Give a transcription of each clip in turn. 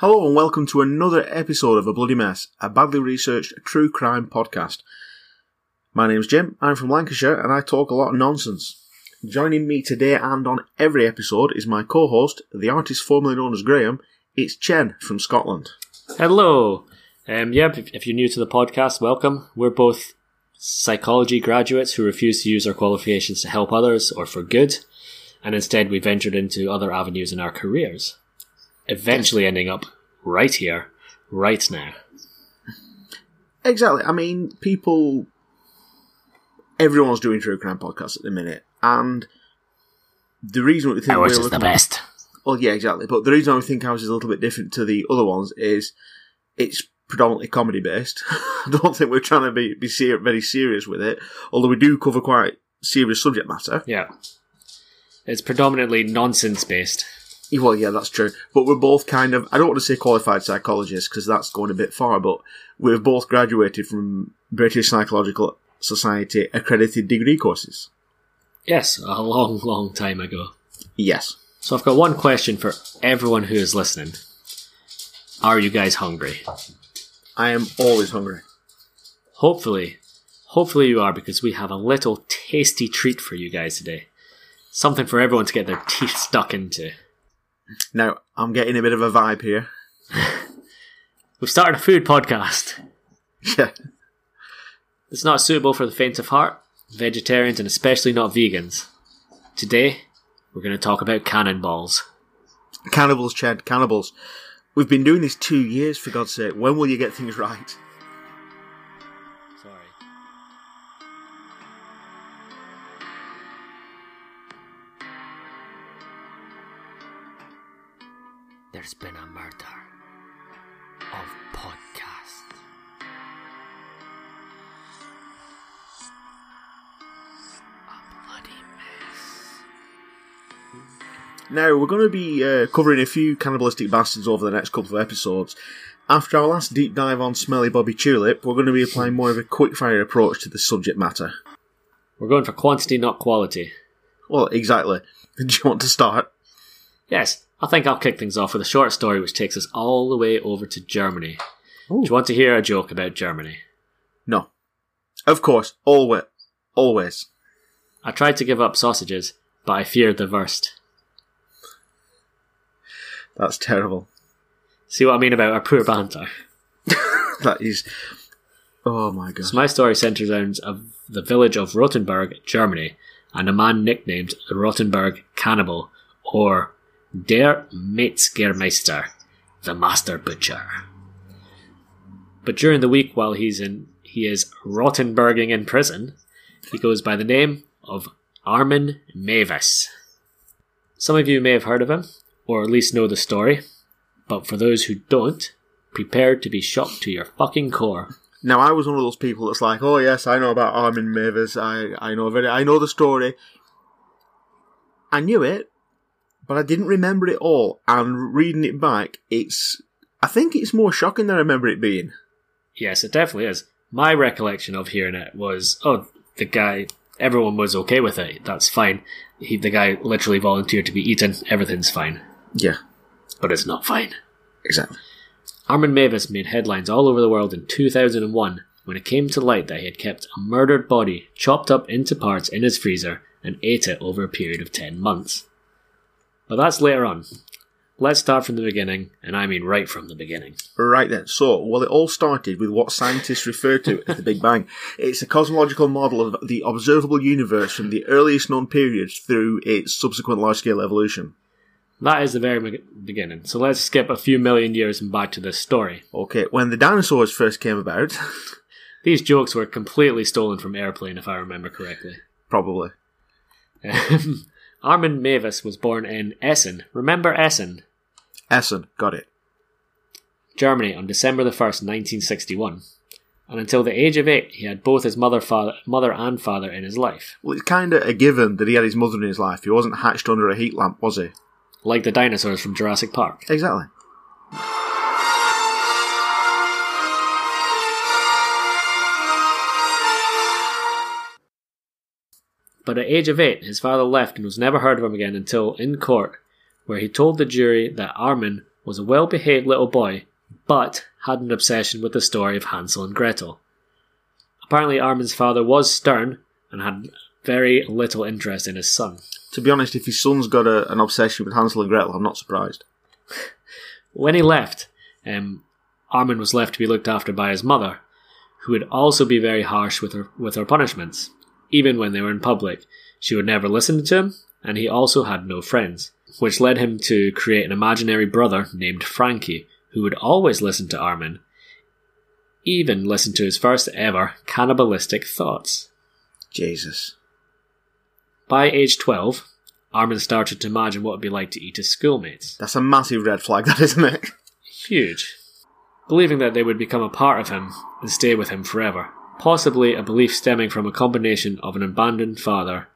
Hello and welcome to another episode of A Bloody Mess, a badly researched true crime podcast. My name's Jim, I'm from Lancashire and I talk a lot of nonsense. Joining me today and on every episode is my co-host, the artist formerly known as Graham, it's Chen from Scotland. Hello. If you're new to the podcast, welcome. We're both psychology graduates who refuse to use our qualifications to help others or for good, and instead we ventured into other avenues in our careers. Eventually ending up right here, right now. Exactly. I mean, everyone's doing true crime podcasts at the minute, and the reason we think ours is the best. Well, yeah, exactly. But the reason I think ours is a little bit different to the other ones is it's predominantly comedy based. I don't think we're trying to be very serious with it, although we do cover quite serious subject matter. Yeah, it's predominantly nonsense based. Well, yeah, that's true. But we're both kind of, I don't want to say qualified psychologists because that's going a bit far, but we've both graduated from British Psychological Society accredited degree courses. Yes, a long, long time ago. Yes. So I've got one question for everyone who is listening. Are you guys hungry? I am always hungry. Hopefully you are, because we have a little tasty treat for you guys today. Something for everyone to get their teeth stuck into. Now, I'm getting a bit of a vibe here. We've started a food podcast. Yeah. It's not suitable for the faint of heart, vegetarians, and especially not vegans. Today, we're going to talk about cannonballs. Cannibals, Chad, cannibals. We've been doing this 2 years, for God's sake. When will you get things right? There's been a murder of podcast. A bloody mess. Now, we're going to be covering a few cannibalistic bastards over the next couple of episodes. After our last deep dive on Smelly Bobby Tulip, we're going to be applying more of a quick-fire approach to the subject matter. We're going for quantity, not quality. Well, exactly. Do you want to start? Yes. I think I'll kick things off with a short story which takes us all the way over to Germany. Ooh. Do you want to hear a joke about Germany? No. Of course. Always. I tried to give up sausages, but I feared the worst. That's terrible. See what I mean about our poor banter? That is... Oh my god. So my story centres around the village of Rotenburg, Germany, and a man nicknamed the Rotenburg Cannibal, or... Der Metzgermeister, the master butcher. But during the week while he is Rotenburging in prison, he goes by the name of Armin Meiwes. Some of you may have heard of him, or at least know the story, but for those who don't, prepare to be shocked to your fucking core. Now, I was one of those people that's like, oh yes, I know about Armin Meiwes, I know the story. I knew it. But I didn't remember it all, and reading it back, I think it's more shocking than I remember it being. Yes, it definitely is. My recollection of hearing it was, everyone was okay with it, that's fine. The guy literally volunteered to be eaten, everything's fine. Yeah. But it's not fine. Exactly. Armin Meiwes made headlines all over the world in 2001 when it came to light that he had kept a murdered body chopped up into parts in his freezer and ate it over a period of 10 months. But that's later on. Let's start from the beginning, and I mean right from the beginning. Right then. So, well, it all started with what scientists refer to as the Big Bang. It's a cosmological model of the observable universe from the earliest known period through its subsequent large-scale evolution. That is the very beginning. So let's skip a few million years and back to this story. Okay, when the dinosaurs first came about... These jokes were completely stolen from Airplane, if I remember correctly. Probably. Armin Meiwes was born in Essen. Remember Essen? Essen, got it. Germany, on December the 1st, 1961. And until the age of 8, he had both his mother and father in his life. Well, it's kind of a given that he had his mother in his life. He wasn't hatched under a heat lamp, was he? Like the dinosaurs from Jurassic Park. Exactly. But at age of 8, his father left and was never heard of him again until in court, where he told the jury that Armin was a well-behaved little boy, but had an obsession with the story of Hansel and Gretel. Apparently Armin's father was stern and had very little interest in his son. To be honest, if his son's got an obsession with Hansel and Gretel, I'm not surprised. When he left, Armin was left to be looked after by his mother, who would also be very harsh with her punishments. Even when they were in public, she would never listen to him, and he also had no friends, which led him to create an imaginary brother named Frankie, who would always listen to Armin, even listen to his first ever cannibalistic thoughts. Jesus. By age 12, Armin started to imagine what it would be like to eat his schoolmates. That's a massive red flag, that, isn't it? Huge. Believing that they would become a part of him and stay with him forever. Possibly a belief stemming from a combination of an abandoned father,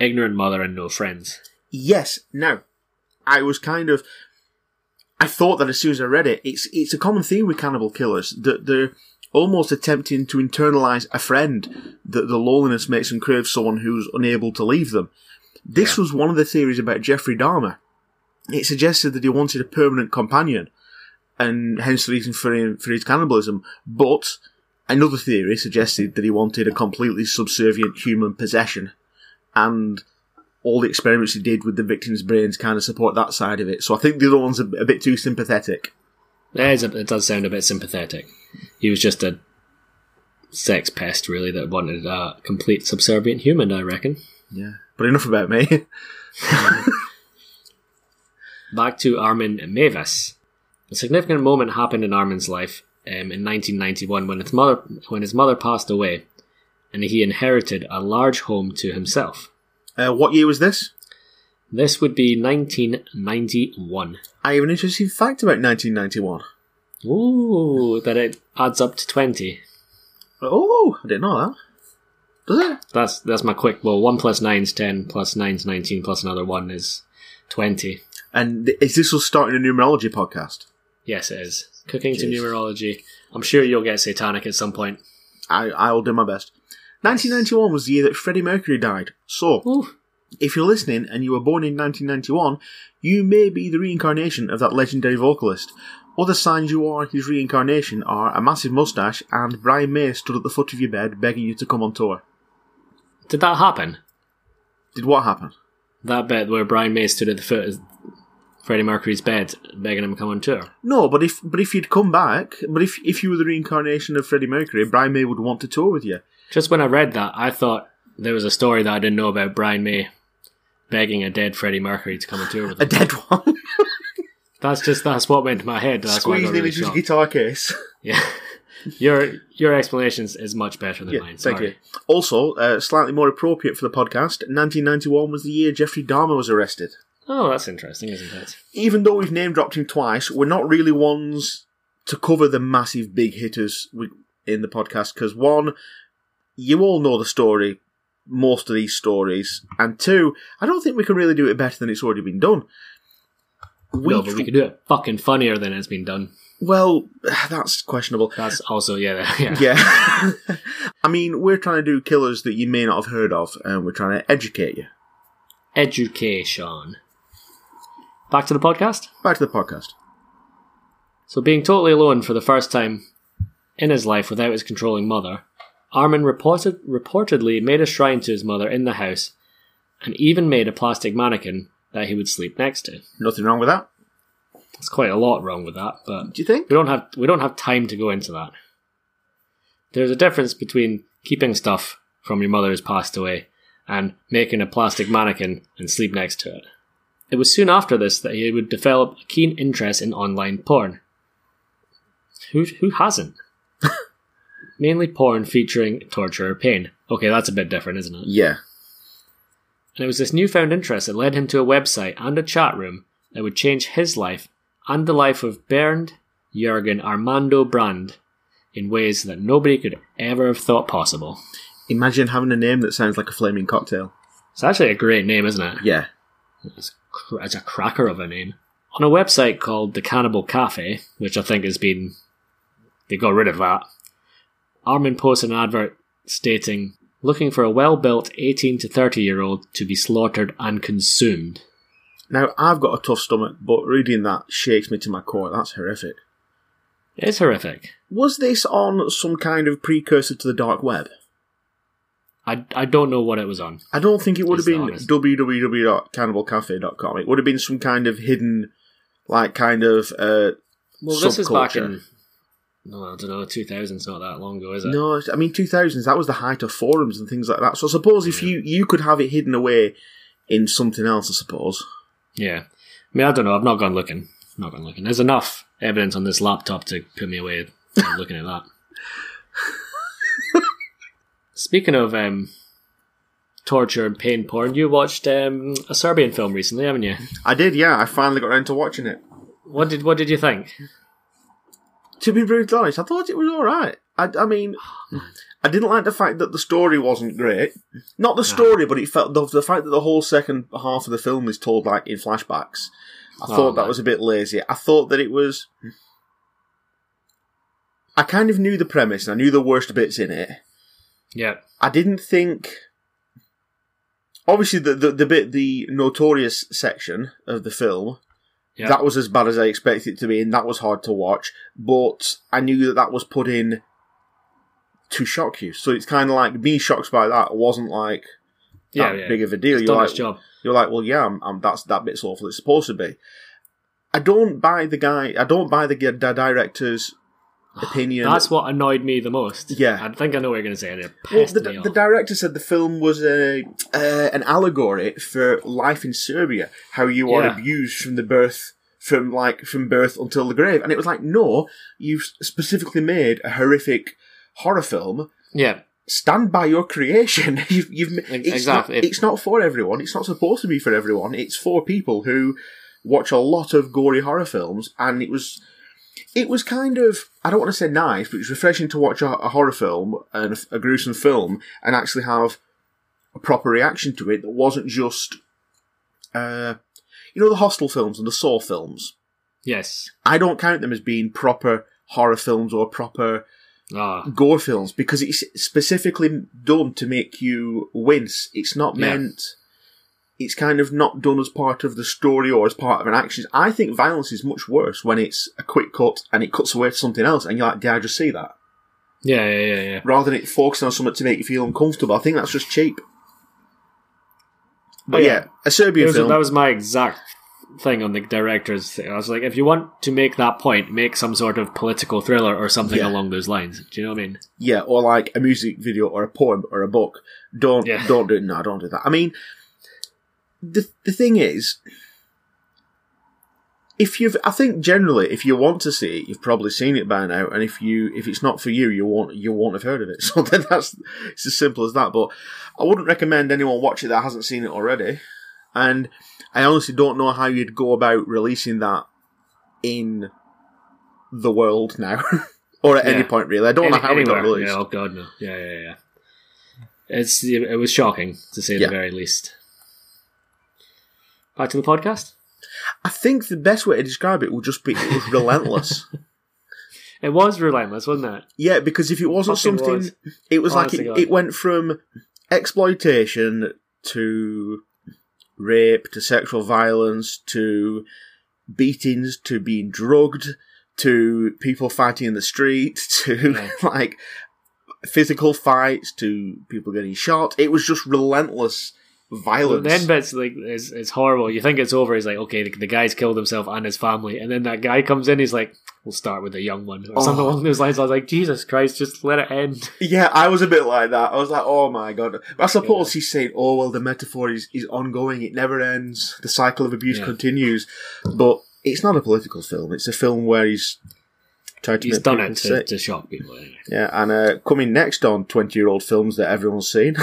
ignorant mother, and no friends. Yes. Now, I thought that as soon as I read it. It's a common theme with cannibal killers that they're almost attempting to internalise a friend, that the loneliness makes them crave someone who's unable to leave them. This was one of the theories about Jeffrey Dahmer. It suggested that he wanted a permanent companion, and hence the reason for his cannibalism. But another theory suggested that he wanted a completely subservient human possession, and all the experiments he did with the victims' brains kind of support that side of it. So I think the other one's a bit too sympathetic. It does sound a bit sympathetic. He was just a sex pest, really, that wanted a complete subservient human, I reckon. Yeah. But enough about me. Back to Armin Meiwes. A significant moment happened in Armin's life in 1991 when his mother passed away, and he inherited a large home to himself. What year was this? This would be 1991. I have an interesting fact about 1991. Ooh, that it adds up to 20. Oh, I didn't know that. Does it? That's my quick... Well, 1 plus 9 is 10, plus 9 is 19, plus another 1 is 20. And is this us starting a numerology podcast? Yes, it is. Cooking to numerology. I'm sure you'll get satanic at some point. I will do my best. 1991 was the year that Freddie Mercury died. So, if you're listening and you were born in 1991, you may be the reincarnation of that legendary vocalist. Other signs you are his reincarnation are a massive moustache and Brian May stood at the foot of your bed begging you to come on tour. Did that happen? Did what happen? That bit where Brian May stood at the foot of Freddie Mercury's bed begging him to come on tour. No, but if you'd come back, if you were the reincarnation of Freddie Mercury, Brian May would want to tour with you. Just when I read that, I thought there was a story that I didn't know about Brian May begging a dead Freddie Mercury to come and tour with him. A dead one? That's what went to my head. Squeezed him into his guitar case. Yeah. Your explanation is much better than mine. Sorry. Thank you. Also, slightly more appropriate for the podcast, 1991 was the year Jeffrey Dahmer was arrested. Oh, that's interesting, isn't it? Even though we've name-dropped him twice, we're not really ones to cover the massive big hitters in the podcast, because one... You all know the story, most of these stories, and two, I don't think we can really do it better than it's already been done. But we can do it fucking funnier than it's been done. Well, that's questionable. That's also, yeah. I mean, we're trying to do killers that you may not have heard of, and we're trying to educate you. Education. Back to the podcast? Back to the podcast. So being totally alone for the first time in his life without his controlling mother, Armin reportedly made a shrine to his mother in the house and even made a plastic mannequin that he would sleep next to. Nothing wrong with that. There's quite a lot wrong with that, but do you think? We don't have time to go into that. There's a difference between keeping stuff from your mother who's passed away and making a plastic mannequin and sleep next to it. It was soon after this that he would develop a keen interest in online porn. Who hasn't? Mainly porn featuring torture or pain. Okay, that's a bit different, isn't it? Yeah. And it was this newfound interest that led him to a website and a chat room that would change his life and the life of Bernd Jürgen Armando Brand in ways that nobody could ever have thought possible. Imagine having a name that sounds like a flaming cocktail. It's actually a great name, isn't it? Yeah. It's a cracker of a name. On a website called The Cannibal Cafe, which I think has been... They got rid of that. Armin posted an advert stating, looking for a well-built 18 to 30-year-old to be slaughtered and consumed. Now, I've got a tough stomach, but reading that shakes me to my core. That's horrific. It's horrific. Was this on some kind of precursor to the dark web? I don't know what it was on. I don't think it would have been www.cannibalcafe.com. It would have been some kind of hidden, like, kind of well, this subculture. Is back in... No, I don't know, 2000's not that long ago, is it? No, I mean, 2000s, that was the height of forums and things like that. So I suppose if you could have it hidden away in something else, I suppose. Yeah. I mean, I don't know. I've not gone looking. There's enough evidence on this laptop to put me away from looking at that. Speaking of torture and pain porn, you watched a Serbian film recently, haven't you? I did, yeah. I finally got around to watching it. What did you think? To be brutally honest, I thought it was alright. I mean, I didn't like the fact that the story wasn't great. Not the story, but it felt the fact that the whole second half of the film is told like in flashbacks. I thought that was a bit lazy. I thought that it was... I kind of knew the premise, and I knew the worst bits in it. Yeah. I didn't think... Obviously, the notorious section of the film... Yep. That was as bad as I expected it to be, and that was hard to watch. But I knew that was put in to shock you. So it's kind of like being shocked by that wasn't like that big of a deal. It's done its job. You're like, well, yeah, that bit's awful. It's supposed to be. I don't buy the guy. I don't buy the director's opinion. That's what annoyed me the most. Yeah, I think I know what you're going to say. The director said the film was an allegory for life in Serbia, how you are abused from birth until the grave, and it was like, no, you've specifically made a horrific horror film. Yeah, stand by your creation. Exactly. It's not for everyone. It's not supposed to be for everyone. It's for people who watch a lot of gory horror films, and it was. It was kind of, I don't want to say nice, but it was refreshing to watch a horror film, and a gruesome film, and actually have a proper reaction to it that wasn't just, the Hostel films and the Saw films. Yes. I don't count them as being proper horror films or proper gore films, because it's specifically done to make you wince. It's not meant... It's kind of not done as part of the story or as part of an action. I think violence is much worse when it's a quick cut and it cuts away to something else and you're like, did I just see that? Yeah. Rather than it focusing on something to make you feel uncomfortable. I think that's just cheap. But a Serbian film. That was my exact thing on the director's thing. I was like, if you want to make that point, make some sort of political thriller or something along those lines. Do you know what I mean? Yeah, or like a music video or a poem or a book. Don't do it. No, don't do that. I mean... The thing is, if you want to see it, you've probably seen it by now, and if it's not for you, you won't have heard of it. So it's as simple as that. But I wouldn't recommend anyone watch it that hasn't seen it already. And I honestly don't know how you'd go about releasing that in the world now, or at any point really. I don't know how it got released. Yeah, oh God, no. Yeah. It was shocking to say the very least. Back to the podcast? I think the best way to describe it would just be it was relentless. It was relentless, wasn't it? Yeah, because if it wasn't something... It was like it went from exploitation to rape to sexual violence to beatings to being drugged to people fighting in the street to like physical fights to people getting shot. It was just relentless violence. The end bit's like it's horrible. You think it's over. He's like, okay, the guy's killed himself and his family, and then that guy comes in. He's like, we'll start with the young one or something along those lines. I was like, Jesus Christ, just let it end. Yeah, I was a bit like that. I was like, oh my God. But I suppose he's saying, oh well, the metaphor is ongoing. It never ends. The cycle of abuse continues. But it's not a political film. It's a film where he's trying to. He's done it to shock people. Anyway. Yeah, and coming next on 20-year-old films that everyone's seen.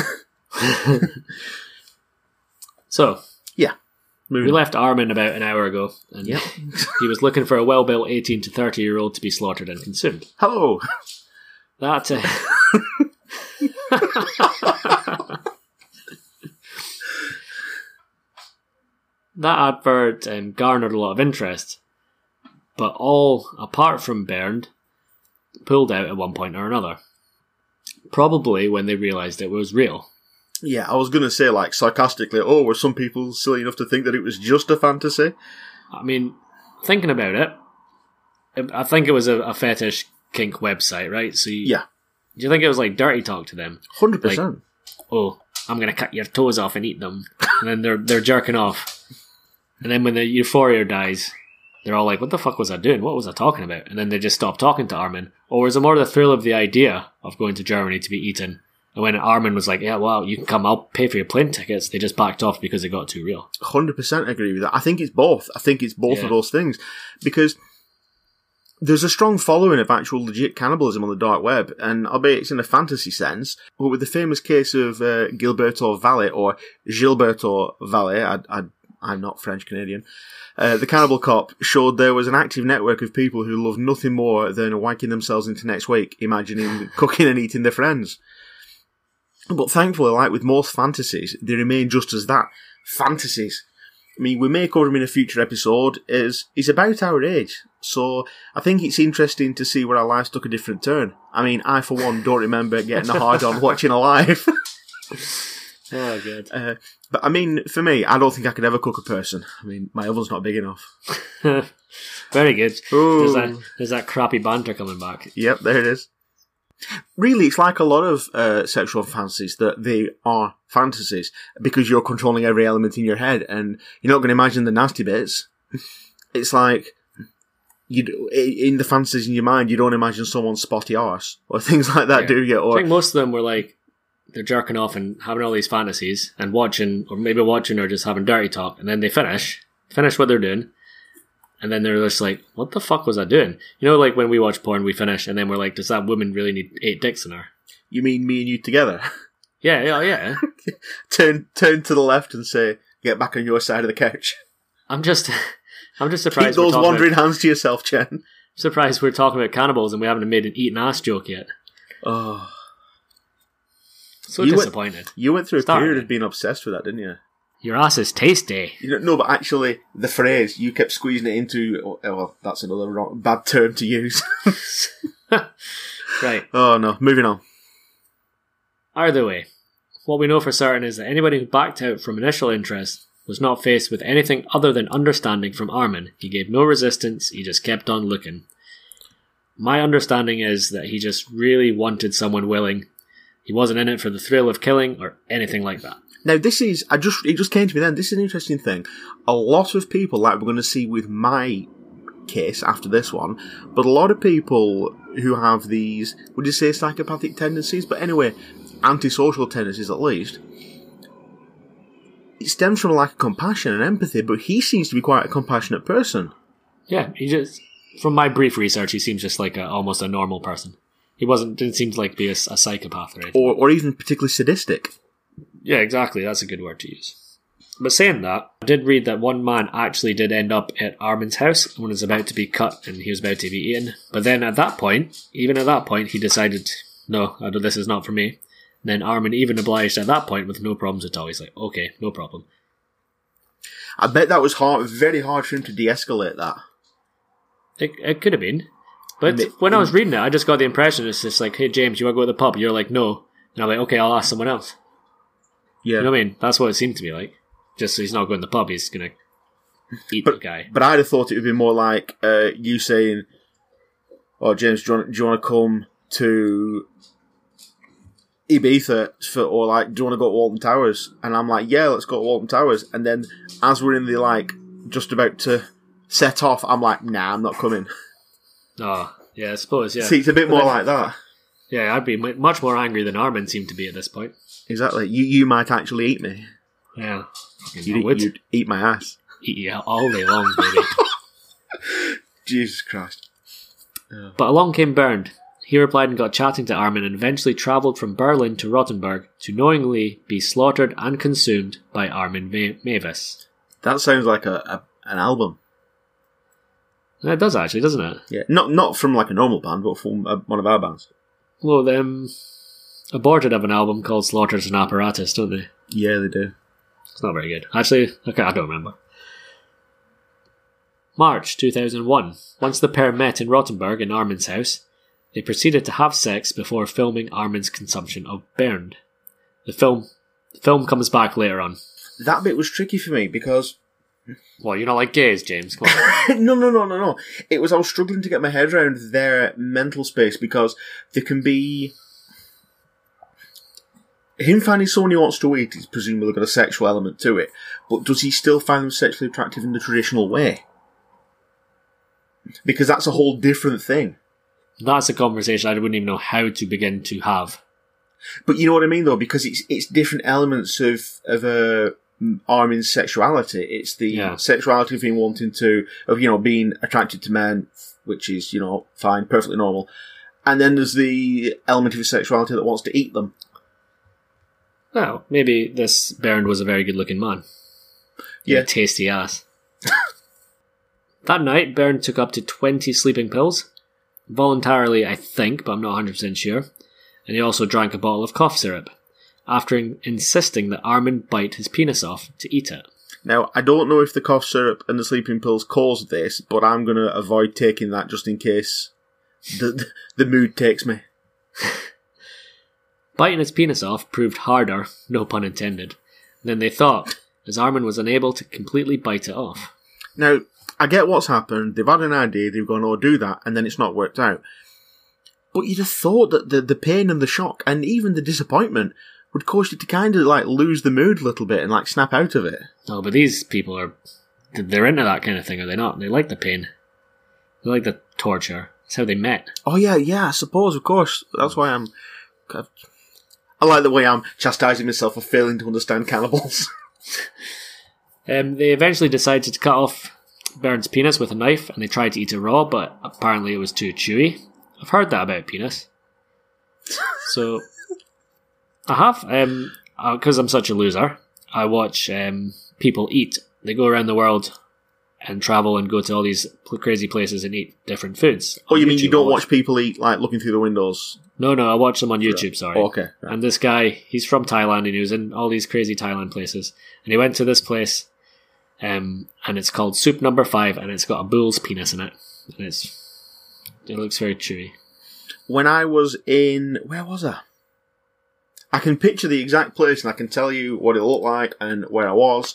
So, we left Armin about an hour ago, and he was looking for a well-built 18 to 30-year-old to be slaughtered and consumed. Hello! That... that advert garnered a lot of interest, but all, apart from Bernd, pulled out at one point or another. Probably when they realised it was real. Yeah, I was going to say, like, sarcastically, oh, were some people silly enough to think that it was just a fantasy? I mean, thinking about it, I think it was a fetish kink website, right? So you, yeah. Do you think it was, like, dirty talk to them? 100%. Like, oh, I'm going to cut your toes off and eat them. And then they're jerking off. And then when the euphoria dies, they're all like, what the fuck was I doing? What was I talking about? And then they just stop talking to Armin. Or is it more the thrill of the idea of going to Germany to be eaten? And when Armin was like, yeah, well, you can come, I'll pay for your plane tickets, they just backed off because it got too real. 100% agree with that. I think it's both. I think it's both of those things. Because there's a strong following of actual legit cannibalism on the dark web, and albeit it's in a fantasy sense, but with the famous case of Gilberto Valle, I'm not French-Canadian, the Cannibal Cop showed there was an active network of people who love nothing more than wanking themselves into next week, imagining cooking and eating their friends. But thankfully, like with most fantasies, they remain just as that, fantasies. I mean, we may cover him in a future episode, is about our age, so I think it's interesting to see where our lives took a different turn. I mean, I, for one, don't remember getting a hard-on watching Alive. Oh, good. But I mean, for me, I don't think I could ever cook a person. I mean, my oven's not big enough. Very good. There's that crappy banter coming back. Yep, there it is. Really, it's like a lot of sexual fantasies, that they are fantasies because you're controlling every element in your head and you're not going to imagine the nasty bits. It's like, in the fantasies in your mind, you don't imagine someone's spotty arse or things like that, do you? Or, I think most of them were like, they're jerking off and having all these fantasies and watching or just having dirty talk, and then they finish what they're doing, and then they're just like, what the fuck was I doing? You know, like when we watch porn, we finish and then we're like, does that woman really need 8 dicks in her? You mean me and you together? Yeah. turn to the left and say, get back on your side of the couch. I'm just surprised. Keep those wandering hands to yourself, Jen. Surprised we're talking about cannibals and we haven't made an eating ass joke yet. Oh, so you disappointed. You went through a period of being obsessed with that, didn't you? Your ass is tasty. You know, no, but actually, the phrase, you kept squeezing it into... well, that's another bad term to use. Right. Oh, no. Moving on. Either way, what we know for certain is that anybody who backed out from initial interest was not faced with anything other than understanding from Armin. He gave no resistance. He just kept on looking. My understanding is that he just really wanted someone willing. He wasn't in it for the thrill of killing or anything like that. Now, it just came to me then, this is an interesting thing. A lot of people, like we're going to see with my case after this one, but a lot of people who have these, would you say psychopathic tendencies? But anyway, antisocial tendencies at least. It stems from a lack of compassion and empathy, but he seems to be quite a compassionate person. Yeah, he just, from my brief research, he seems just like almost a normal person. He didn't seem to like be a psychopath or anything. Or even particularly sadistic. Yeah, exactly. That's a good word to use. But saying that, I did read that one man actually did end up at Armin's house when he was about to be cut and he was about to be eaten. But then at that point, he decided, no, this is not for me. And then Armin even obliged at that point with no problems at all. He's like, okay, no problem. I bet that was very hard for him to de-escalate that. It could have been. But when I was reading it, I just got the impression it's just like, hey, James, you want to go to the pub? You're like, no. And I'm like, okay, I'll ask someone else. Yeah. You know what I mean? That's what it seemed to me like. Just so he's not going to the pub, he's going to eat the guy. But I'd have thought it would be more like you saying, oh, James, do you want to come to Ibiza or like, do you want to go to Walton Towers? And I'm like, yeah, let's go to Walton Towers. And then as we're in the, like, just about to set off, I'm like, nah, I'm not coming. Oh, yeah, I suppose, yeah. See, it's a bit more like that. Yeah, I'd be much more angry than Armin seemed to be at this point. Exactly. You might actually eat me. Yeah. You'd eat my ass. Eat you all day long, baby. Jesus Christ. Oh. But along came Bernd. He replied and got chatting to Armin and eventually travelled from Berlin to Rotenburg to knowingly be slaughtered and consumed by Armin Meiwes. That sounds like an album. It does actually, doesn't it? Yeah, not from like a normal band, but from one of our bands. Well, Aborted have an album called Slaughters and Apparatus, don't they? Yeah, they do. It's not very good. Actually, okay, I don't remember. March 2001. Once the pair met in Rotenburg in Armin's house, they proceeded to have sex before filming Armin's consumption of Bernd. The film Film comes back later on. That bit was tricky for me because... Well, you're not like gays, James. Come on. No. I was struggling to get my head around their mental space because there can be... Him finding someone he wants to eat is presumably got a sexual element to it, but does he still find them sexually attractive in the traditional way? Because that's a whole different thing. That's a conversation I wouldn't even know how to begin to have. But you know what I mean, though, because it's different elements of Armin's sexuality. It's the sexuality of him wanting to, being attracted to men, which is, fine, perfectly normal. And then there's the element of his sexuality that wants to eat them. Well, maybe this Bernd was a very good-looking man. Yeah. A tasty ass. That night, Bernd took up to 20 sleeping pills. Voluntarily, I think, but I'm not 100% sure. And he also drank a bottle of cough syrup, after insisting that Armin bite his penis off to eat it. Now, I don't know if the cough syrup and the sleeping pills caused this, but I'm going to avoid taking that just in case the mood takes me. Biting his penis off proved harder, no pun intended, than they thought, as Armin was unable to completely bite it off. Now, I get what's happened. They've had an idea, they've gone, oh, do that, and then it's not worked out. But you'd have thought that the pain and the shock and even the disappointment would cause you to kind of, lose the mood a little bit and, snap out of it. No, but these people they're into that kind of thing, are they not? They like the pain. They like the torture. That's how they met. Oh, yeah, I suppose, of course. That's why I like the way I'm chastising myself for failing to understand cannibals. They eventually decided to cut off Bernd's penis with a knife, and they tried to eat it raw, but apparently it was too chewy. I've heard that about penis. So, I have. Because I'm such a loser, I watch people eat. They go around the world and travel and go to all these crazy places and eat different foods. Oh, you mean you don't watch people eat, looking through the windows? No, I watch them on YouTube, sorry. Oh, okay. Right. And this guy, he's from Thailand, and he was in all these crazy Thailand places. And he went to this place, and it's called Soup Number 5, and it's got a bull's penis in it. And it looks very chewy. When I was in... Where was I? I can picture the exact place and I can tell you what it looked like and where I was.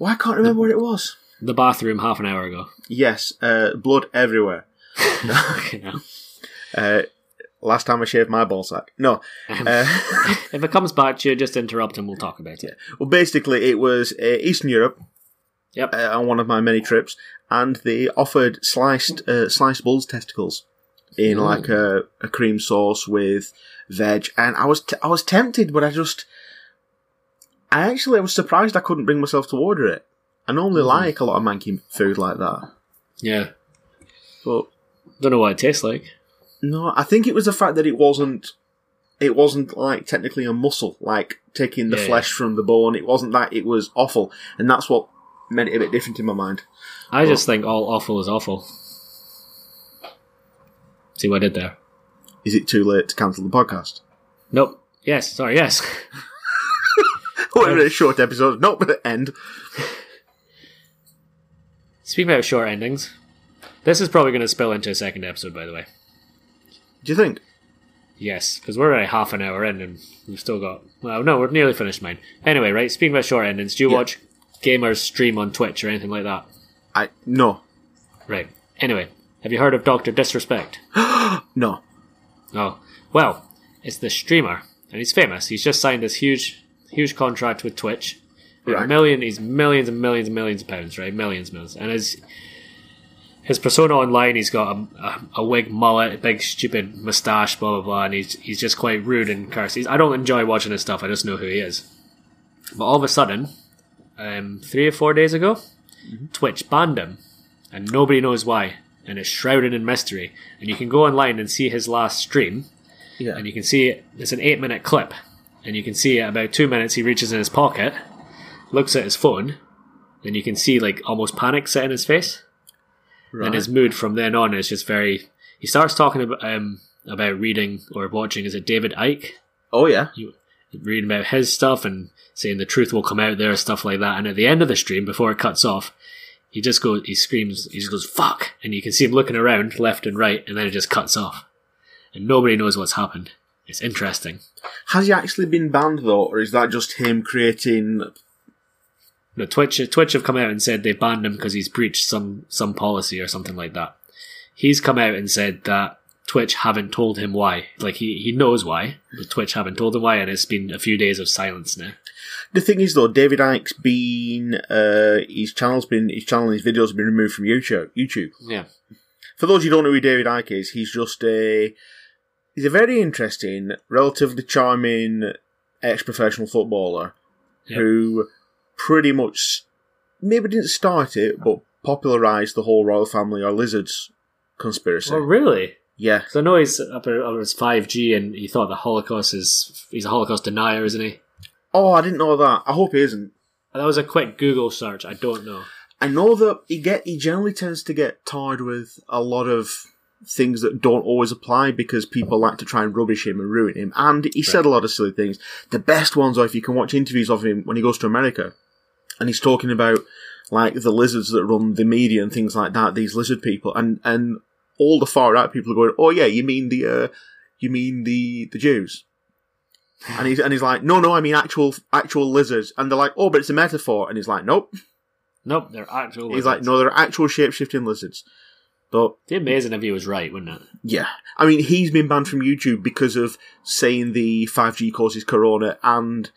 Well, I can't remember where it was. The bathroom half an hour ago. Yes. Blood everywhere. Last time I shaved my ballsack. No. If it comes back to you, just interrupt and we'll talk about it. Well, basically, it was Eastern Europe. Yep. On one of my many trips, and they offered sliced bull's testicles in a cream sauce with veg, and I was tempted, but I was surprised I couldn't bring myself to order it. I normally like a lot of manky food like that. Yeah, but don't know what it tastes like. No, I think it was the fact that it wasn't technically a muscle, taking the flesh from the bone. It wasn't that. It was offal, and that's what meant it a bit different in my mind. I just think all offal is awful. See what I did there? Is it too late to cancel the podcast? Nope. Yes. Sorry, yes. What a really short episode. Not but end. Speaking about short endings, this is probably going to spill into a second episode, by the way. Do you think? Yes, because we're already half an hour in and we've still got... Well, no, we're nearly finished mine. Anyway, right, speaking about short endings, do you watch... gamers stream on Twitch or anything like that? No. Right. Anyway, have you heard of Dr. Disrespect? No. Oh. Well, it's this streamer, and he's famous. He's just signed this huge, huge contract with Twitch. Right. He's millions and millions and millions of pounds, right? Millions. And his persona online, he's got a wig, mullet, a big stupid moustache, blah, blah, blah, and he's just quite rude and cursed. I don't enjoy watching his stuff, I just know who he is. But all of a sudden... 3 or 4 days ago, Twitch banned him, and nobody knows why, and it's shrouded in mystery. And you can go online and see his last stream, and you can see it's an 8-minute clip, and you can see at about 2 minutes he reaches in his pocket, looks at his phone, and you can see almost panic set in his face, and his mood from then on is just very... He starts talking about reading or watching, is it David Icke? Oh yeah. Reading about his stuff and saying the truth will come out there, stuff like that. And at the end of the stream, before it cuts off, he just goes, fuck! And you can see him looking around, left and right, and then it just cuts off. And nobody knows what's happened. It's interesting. Has he actually been banned, though, or is that just him creating... No, Twitch have come out and said they banned him because he's breached some policy or something like that. He's come out and said that Twitch haven't told him why. Like, he knows why, but Twitch haven't told him why, and it's been a few days of silence now. The thing is, though, David Icke's been... his videos have been removed from YouTube. Yeah. For those who don't know who David Icke is, he's just a... He's a very interesting, relatively charming ex-professional footballer who pretty much maybe didn't start it, but popularised the whole royal family or lizards conspiracy. Oh, really? Yeah. So I know he's up on his 5G, and he thought the Holocaust he's a Holocaust denier, isn't he? Oh, I didn't know that. I hope he isn't. That was a quick Google search. I don't know. I know that he generally tends to get tarred with a lot of things that don't always apply because people like to try and rubbish him and ruin him. And he said a lot of silly things. The best ones are if you can watch interviews of him when he goes to America and he's talking about like the lizards that run the media and things like that, these lizard people, and all the far right people are going, "Oh yeah, you mean the Jews?" And he's like, "No, I mean actual lizards." And they're like, "Oh, but it's a metaphor." And he's like, Nope, they're actual lizards. He's like, "No, they're actual shape-shifting lizards." But it'd be amazing if he was right, wouldn't it? Yeah. I mean, he's been banned from YouTube because of saying the 5G causes corona, and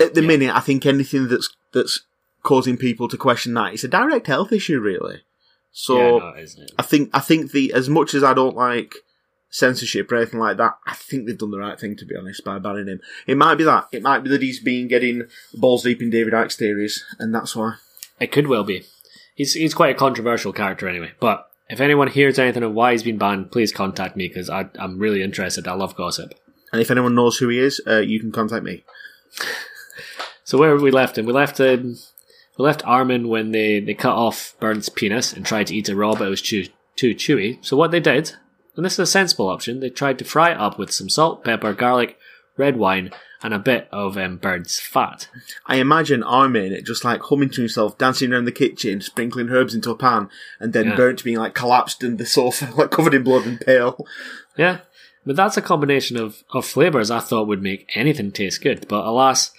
at the minute, I think anything that's causing people to question that, it's a direct health issue, really. So yeah, no, isn't it? I think as much as I don't like censorship or anything like that, I think they've done the right thing, to be honest, by banning him. It might be that. It might be that he's been getting balls deep in David Icke's theories, and that's why. It could well be. He's quite a controversial character anyway, but if anyone hears anything of why he's been banned, please contact me, because I'm really interested. I love gossip. And if anyone knows who he is, you can contact me. So where we left him? We left Armin when they cut off Bernd's penis and tried to eat it raw, but it was too chewy. So what they did, and this is a sensible option, they tried to fry it up with some salt, pepper, garlic, red wine, and a bit of Bernd's fat. I imagine Armin just like humming to himself, dancing around the kitchen, sprinkling herbs into a pan, and then Bernd being like collapsed in the sofa, like covered in blood and pale. Yeah, but that's a combination of flavours I thought would make anything taste good, but alas,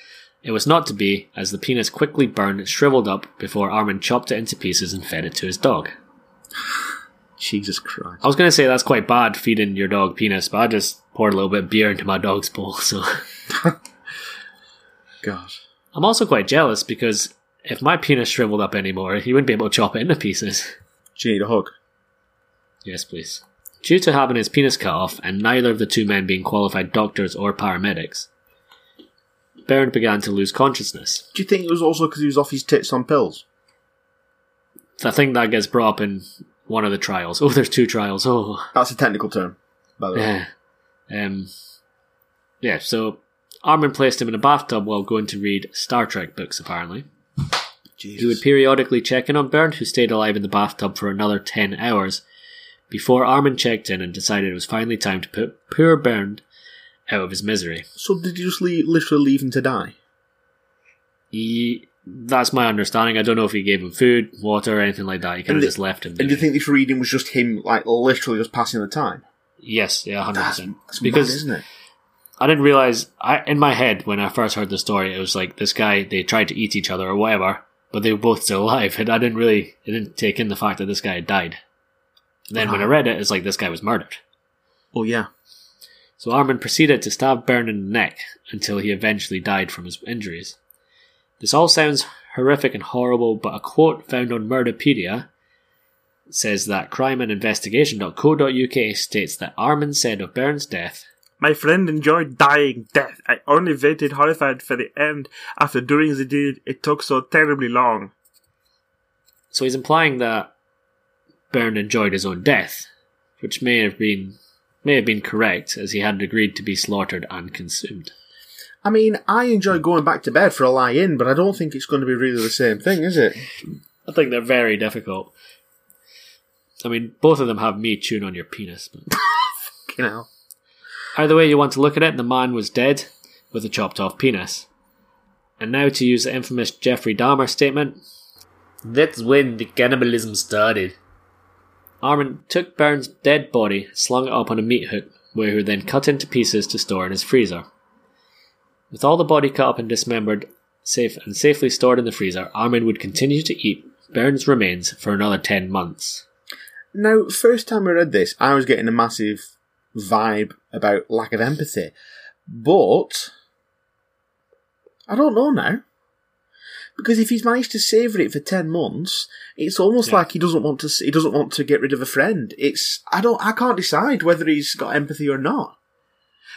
it was not to be, as the penis quickly burned and shriveled up before Armin chopped it into pieces and fed it to his dog. Jesus Christ. I was going to say that's quite bad, feeding your dog penis, but I just poured a little bit of beer into my dog's bowl, so... God. I'm also quite jealous, because if my penis shriveled up anymore, he wouldn't be able to chop it into pieces. Do you need a hug? Yes, please. Due to having his penis cut off, and neither of the two men being qualified doctors or paramedics, Bernd began to lose consciousness. Do you think it was also because he was off his tits on pills? I think that gets brought up in... one of the trials. Oh, there's two trials. Oh, that's a technical term, by the way. Yeah, so Armin placed him in a bathtub while going to read Star Trek books, apparently. Jesus. He would periodically check in on Bernd, who stayed alive in the bathtub for another 10 hours before Armin checked in and decided it was finally time to put poor Bernd out of his misery. So did you just literally leave him to die? That's my understanding. I don't know if he gave him food, water, or anything like that. He kind of just left him there. And do you think this reading was just him, like, literally just passing the time? Yes, yeah, 100%. That's because mad, isn't it? I didn't realise... in my head, when I first heard the story, it was like, this guy, they tried to eat each other or whatever, but they were both still alive. And I didn't take in the fact that this guy had died. And then when I read it, it's like, this guy was murdered. Oh, yeah. So Armin proceeded to stab Bernd in the neck until he eventually died from his injuries. This all sounds horrific and horrible, but a quote found on Murderpedia says that crimeandinvestigation.co.uk states that Armin said of Bernd's death, "My friend enjoyed dying death. I only waited horrified for the end. After doing the deed, it took so terribly long." So he's implying that Bernd enjoyed his own death, which may have been correct, as he had agreed to be slaughtered and consumed. I mean, I enjoy going back to bed for a lie-in, but I don't think it's going to be really the same thing, is it? I think they're very difficult. I mean, both of them have me chewing on your penis. But... Fucking hell. Either way you want to look at it, the man was dead with a chopped-off penis. And now to use the infamous Jeffrey Dahmer statement, "That's when the cannibalism started." Armin took Bernd's dead body, slung it up on a meat hook, where he would then cut into pieces to store in his freezer. With all the body cut up and dismembered safely stored in the freezer, Armin would continue to eat Bernd's remains for another 10 months. Now, first time I read this, I was getting a massive vibe about lack of empathy. But I don't know now. Because if he's managed to savour it for 10 months, it's almost like he doesn't want to get rid of a friend. I can't decide whether he's got empathy or not.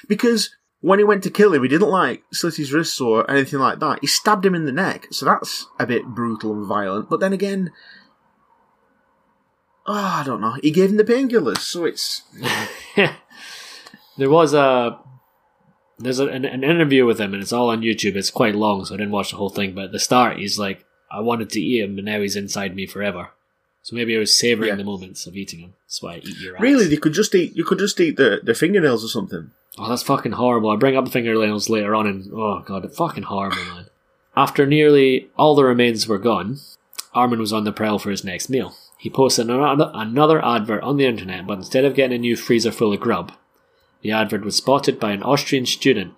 Because when he went to kill him, he didn't slit his wrists or anything like that. He stabbed him in the neck, so that's a bit brutal and violent. But then again, I don't know. He gave him the painkillers, so it's there was a. There's an interview with him, and it's all on YouTube. It's quite long, so I didn't watch the whole thing. But at the start, he's like, I wanted to eat him, but now he's inside me forever. So maybe I was savouring the moments of eating him. That's why I eat your ass. Really? You could just eat their fingernails or something. Oh, that's fucking horrible. I bring up the fingernails later on, and oh, God, it's fucking horrible, man. After nearly all the remains were gone, Armin was on the prowl for his next meal. He posted another advert on the internet, but instead of getting a new freezer full of grub, the advert was spotted by an Austrian student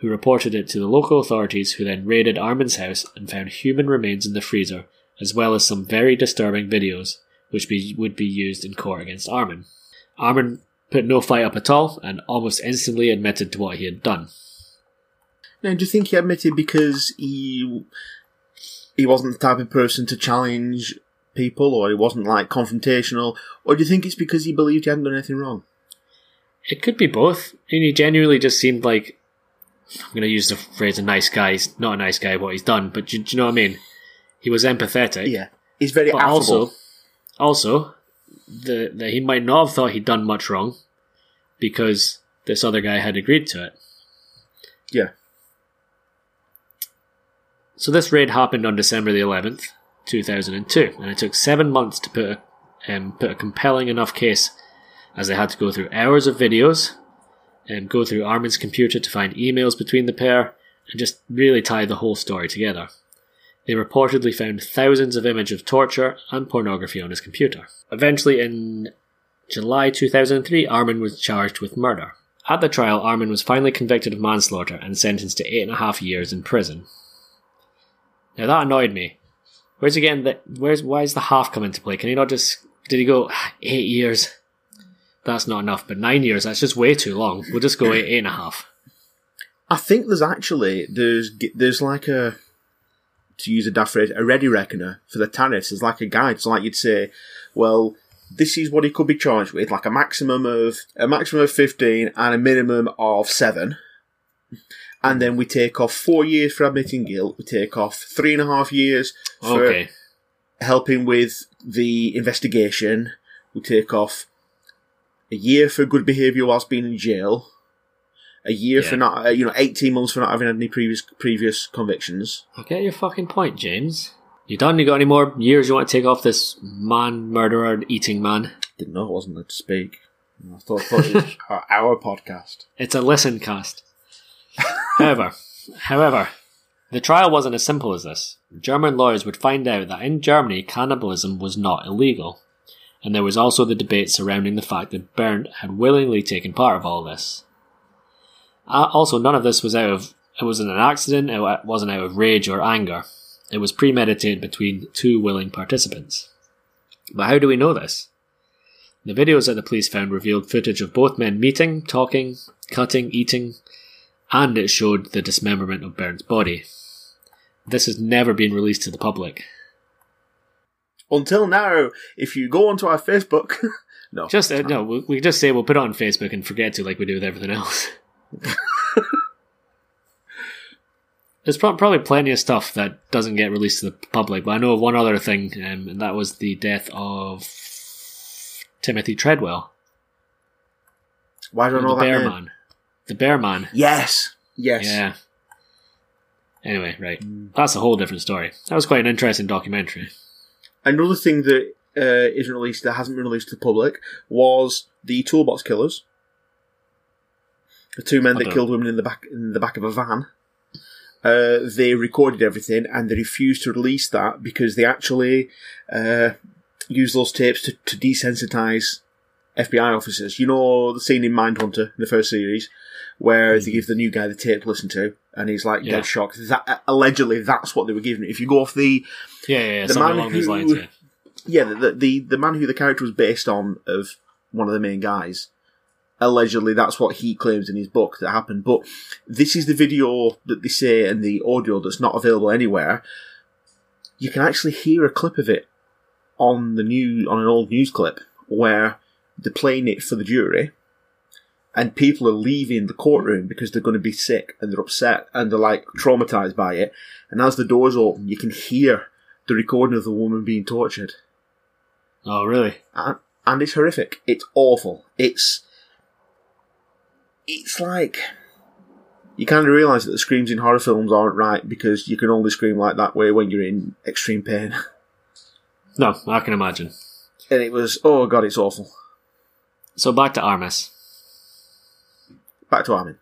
who reported it to the local authorities, who then raided Armin's house and found human remains in the freezer, as well as some very disturbing videos which would be used in court against Armin. Armin put no fight up at all and almost instantly admitted to what he had done. Now, do you think he admitted because he wasn't the type of person to challenge people, or he wasn't confrontational, or do you think it's because he believed he hadn't done anything wrong? It could be both. And he genuinely just seemed like, I'm going to use the phrase, a nice guy. He's not a nice guy, what he's done, but do you know what I mean? He was empathetic. Yeah. He's very affable. Also, that he might not have thought he'd done much wrong because this other guy had agreed to it. Yeah. So this raid happened on December the 11th, 2002, and it took 7 months to put a compelling enough case, as they had to go through hours of videos and go through Armin's computer to find emails between the pair and just really tie the whole story together. They reportedly found thousands of images of torture and pornography on his computer. Eventually, in July 2003, Armin was charged with murder. At the trial, Armin was finally convicted of manslaughter and sentenced to 8.5 years in prison. Now, that annoyed me. Why is the half come into play? Can he not just... Did he go, 8 years... That's not enough, but 9 years, that's just way too long. We'll just go 8.5. I think there's to use a daft phrase, a ready reckoner for the tariffs. There's a guide. So you'd say, well, this is what he could be charged with, a maximum of 15 and a minimum of 7. And then we take off 4 years for admitting guilt. We take off 3.5 years for helping with the investigation. We take off a year for good behaviour whilst being in jail. A year for not, 18 months for not having had any previous convictions. I get your fucking point, James. You done? You got any more years you want to take off this murderer-eating man? Didn't know I wasn't allowed to speak. I thought it was our podcast. It's a listen cast. However, the trial wasn't as simple as this. German lawyers would find out that in Germany, cannibalism was not illegal. And there was also the debate surrounding the fact that Bernd had willingly taken part of all this. Also, none of this was it wasn't an accident, it wasn't out of rage or anger. It was premeditated between two willing participants. But how do we know this? The videos that the police found revealed footage of both men meeting, talking, cutting, eating, and it showed the dismemberment of Bernd's body. This has never been released to the public. Until now, if you go onto our Facebook... No. Just no, we just say we'll put it on Facebook and forget to, like we do with everything else. There's probably plenty of stuff that doesn't get released to the public, but I know of one other thing, and that was the death of Timothy Treadwell. Why don't I know that name? The Bear Man. Yes. Yeah. Anyway, right. That's a whole different story. That was quite an interesting documentary. Another thing that isn't released, that hasn't been released to the public, was the Toolbox Killers, the two men that killed women in the back of a van. They recorded everything, and they refused to release that because they actually used those tapes to desensitize FBI officers. You know the scene in Mindhunter, in the first series, where they give the new guy the tape to listen to, and he's like dead shocked. That, allegedly, that's what they were giving. If you go off the the man along these lines, the man who the character was based on of one of the main guys. Allegedly, that's what he claims in his book that happened. But this is the video that they say and the audio that's not available anywhere. You can actually hear a clip of it on the new on an old news clip where they're playing it for the jury, and people are leaving the courtroom because they're going to be sick and they're upset and they're like traumatized by it. And as the doors open, you can hear the recording of the woman being tortured. Oh, really? And it's horrific. It's awful. It's like, you kind of realise that the screams in horror films aren't right because you can only scream like that way when you're in extreme pain. No, I can imagine. And it was, oh God, it's awful. So back to Armis. Back to Armin.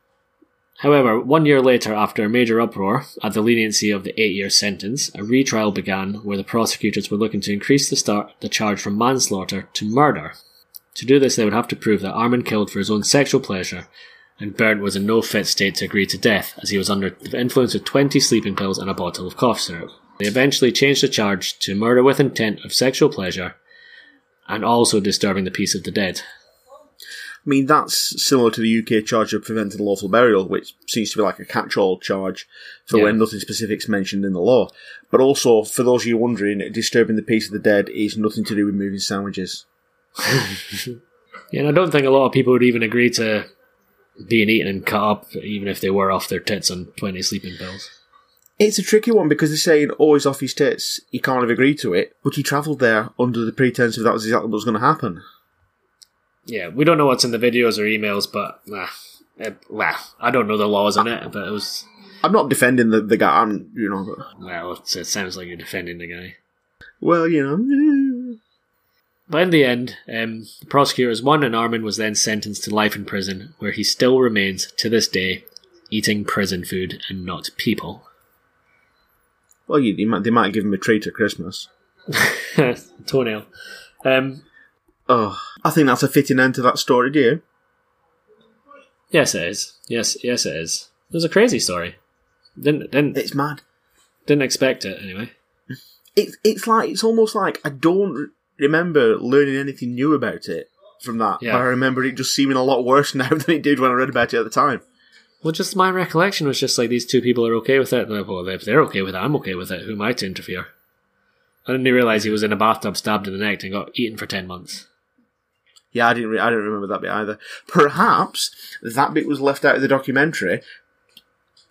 However, 1 year later, after a major uproar at the leniency of the 8-year sentence, a retrial began where the prosecutors were looking to increase the charge from manslaughter to murder. To do this, they would have to prove that Armin killed for his own sexual pleasure, and Bernd was in no fit state to agree to death, as he was under the influence of 20 sleeping pills and a bottle of cough syrup. They eventually changed the charge to murder with intent of sexual pleasure, and also disturbing the peace of the dead. I mean, that's similar to the UK charge of preventing lawful burial, which seems to be like a catch-all charge for when nothing specific's mentioned in the law. But also, for those of you wondering, disturbing the peace of the dead is nothing to do with moving sandwiches. And I don't think a lot of people would even agree to being eaten and cut up, even if they were off their tits on 20 sleeping pills. It's a tricky one because they're saying, oh, he's off his tits, he can't have agreed to it, but he travelled there under the pretense of that was exactly what was going to happen. Yeah, we don't know what's in the videos or emails, but I don't know the laws on it, but it was... I'm not defending the guy, Well, it sounds like you're defending the guy. Well, you know... But in the end, the prosecutors won, and Armin was then sentenced to life in prison, where he still remains, to this day, eating prison food and not people. Well, they might give him a treat at Christmas. Toenail. I think that's a fitting end to that story, do you? Yes, it is. Yes, it is. It was a crazy story. It's mad. Didn't expect it, anyway. It's almost like I don't... remember learning anything new about it from that, but I remember it just seeming a lot worse now than it did when I read about it at the time. Well, just my recollection was just like, these two people are okay with it. Well, if they're okay with it, I'm okay with it. Who am I to interfere? I didn't realise he was in a bathtub, stabbed in the neck, and got eaten for 10 months. Yeah, I didn't remember that bit either. Perhaps that bit was left out of the documentary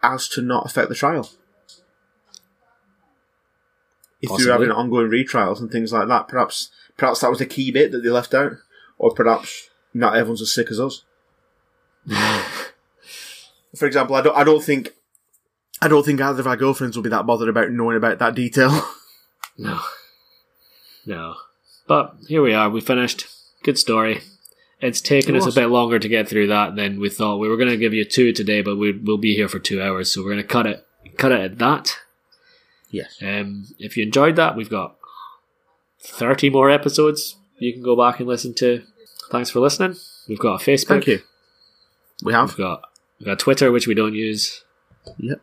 as to not affect the trial. If you're having ongoing retrials and things like that, perhaps that was the key bit that they left out. Or perhaps not everyone's as sick as us. For example, I don't think either of our girlfriends will be that bothered about knowing about that detail. No. But here we are, we finished. Good story. It's taken us a bit longer to get through that than we thought. We were going to give you 2 today, but we'll be here for 2 hours, so we're going to cut it at that. Yes. If you enjoyed that, we've got 30 more episodes you can go back and listen to. Thanks for listening. We've got a Facebook. Thank you. We've got Twitter, which we don't use. Yep.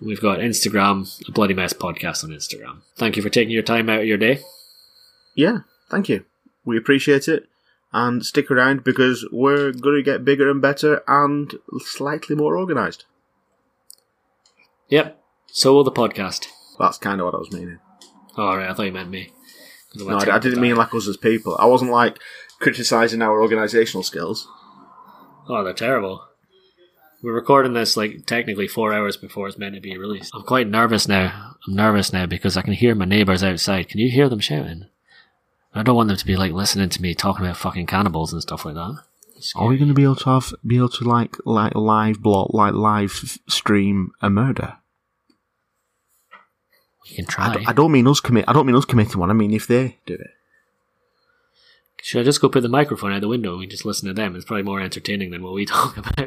We've got Instagram, A Bloody Mess Podcast on Instagram. Thank you for taking your time out of your day. Yeah, thank you. We appreciate it. And stick around because we're going to get bigger and better and slightly more organised. Yep. So will the podcast. That's kind of what I was meaning. Oh, right, I thought you meant me. No, I didn't mean like us as people. I wasn't like criticising our organisational skills. Oh, they're terrible. We're recording this like technically 4 hours before it's meant to be released. I'm quite nervous now. Because I can hear my neighbours outside. Can you hear them shouting? I don't want them to be like listening to me talking about fucking cannibals and stuff like that. Are we going to be able to like live stream a murder? You can try. I don't mean us committing one. I mean if they do it. Should I just go put the microphone out the window and just listen to them? It's probably more entertaining than what we talk about.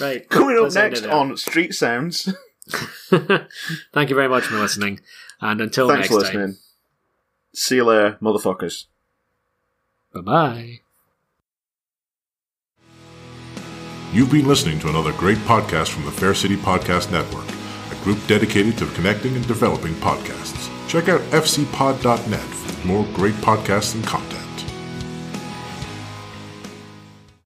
Right. Coming up next on Street Sounds. Thank you very much for listening. And until next time. Thanks for listening. See you later, motherfuckers. Bye-bye. You've been listening to another great podcast from the Fair City Podcast Network, a group dedicated to connecting and developing podcasts. Check out fcpod.net for more great podcasts and content.